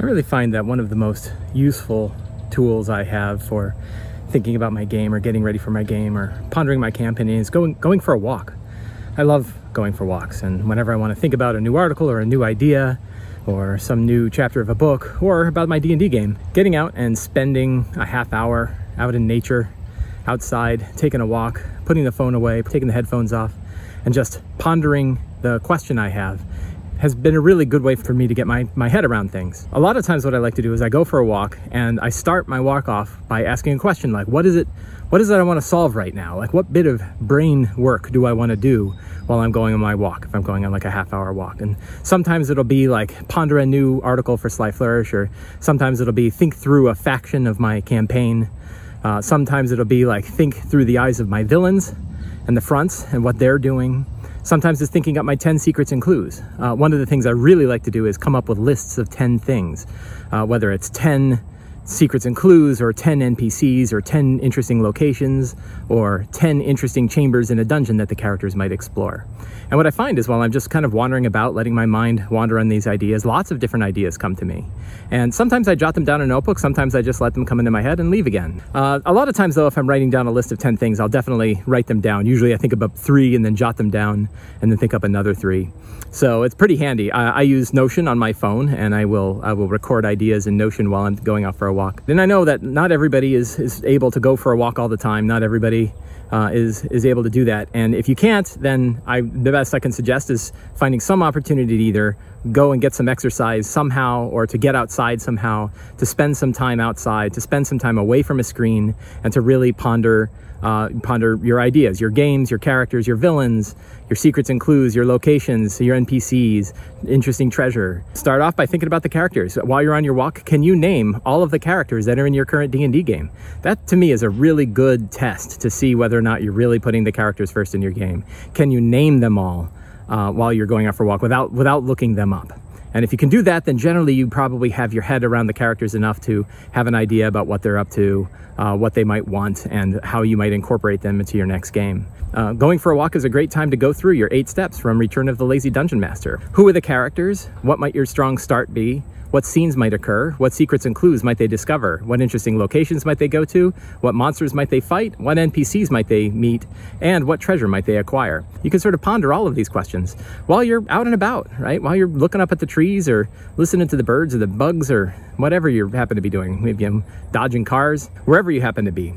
I really find that one of the most useful tools I have for thinking about my game or getting ready for my game or pondering my campaign is going for a walk. I love going for walks, and whenever I want to think about a new article or a new idea or some new chapter of a book or about my D&D game, getting out and spending a half hour out in nature, outside, taking a walk, putting the phone away, taking the headphones off, and just pondering the question I have has been a really good way for me to get my head around things. A lot of times what I like to do is I go for a walk and I start my walk off by asking a question like, what is it I want to solve right now? Like, what bit of brain work do I want to do while I'm going on my walk, if I'm going on like a half hour walk? And sometimes it'll be like ponder a new article for Sly Flourish, or sometimes it'll be think through a faction of my campaign. Sometimes it'll be like think through the eyes of my villains and the fronts and what they're doing. Sometimes it's thinking up my 10 secrets and clues. One of the things I really like to do is come up with lists of 10 things, whether it's 10 secrets and clues or 10 NPCs or 10 interesting locations or 10 interesting chambers in a dungeon that the characters might explore. And what I find is while I'm just kind of wandering about, letting my mind wander on these ideas, lots of different ideas come to me. And sometimes I jot them down in a notebook, sometimes I just let them come into my head and leave again. A lot of times though, if I'm writing down a list of 10 things, I'll definitely write them down. Usually I think about 3 and then jot them down and then think up another 3. So it's pretty handy. I use Notion on my phone, and I will record ideas in Notion while I'm going out for a walk. And I know that not everybody is able to go for a walk all the time. Not everybody is able to do that. And if you can't, then the best I can suggest is finding some opportunity to either go and get some exercise somehow, or to get outside somehow, to spend some time outside, to spend some time away from a screen, and to really ponder your ideas, your games, your characters, your villains, your secrets and clues, your locations, your NPCs, interesting treasure. Start off by thinking about the characters. While you're on your walk, can you name all of the characters that are in your current D&D game? That, to me, is a really good test to see whether or not you're really putting the characters first in your game. Can you name them all while you're going out for a walk without looking them up? And if you can do that, then generally you probably have your head around the characters enough to have an idea about what they're up to, what they might want, and how you might incorporate them into your next game. Going for a walk is a great time to go through your 8 steps from Return of the Lazy Dungeon Master. Who are the characters? What might your strong start be? What scenes might occur? What secrets and clues might they discover? What interesting locations might they go to? What monsters might they fight? What NPCs might they meet? And what treasure might they acquire? You can sort of ponder all of these questions while you're out and about, right? While you're looking up at the trees or listening to the birds or the bugs or whatever you happen to be doing. Maybe I'm dodging cars, wherever you happen to be.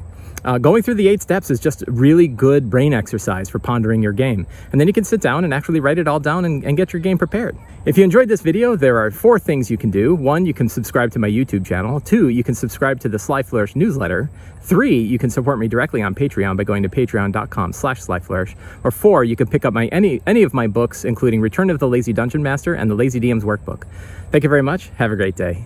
Going through the 8 steps is just really good brain exercise for pondering your game. And then you can sit down and actually write it all down and get your game prepared. If you enjoyed this video, there are 4 things you can do. 1, you can subscribe to my YouTube channel. 2, you can subscribe to the Sly Flourish newsletter. 3, you can support me directly on Patreon by going to patreon.com/slyflourish. Or 4, you can pick up any of my books, including Return of the Lazy Dungeon Master and the Lazy DM's Workbook. Thank you very much. Have a great day.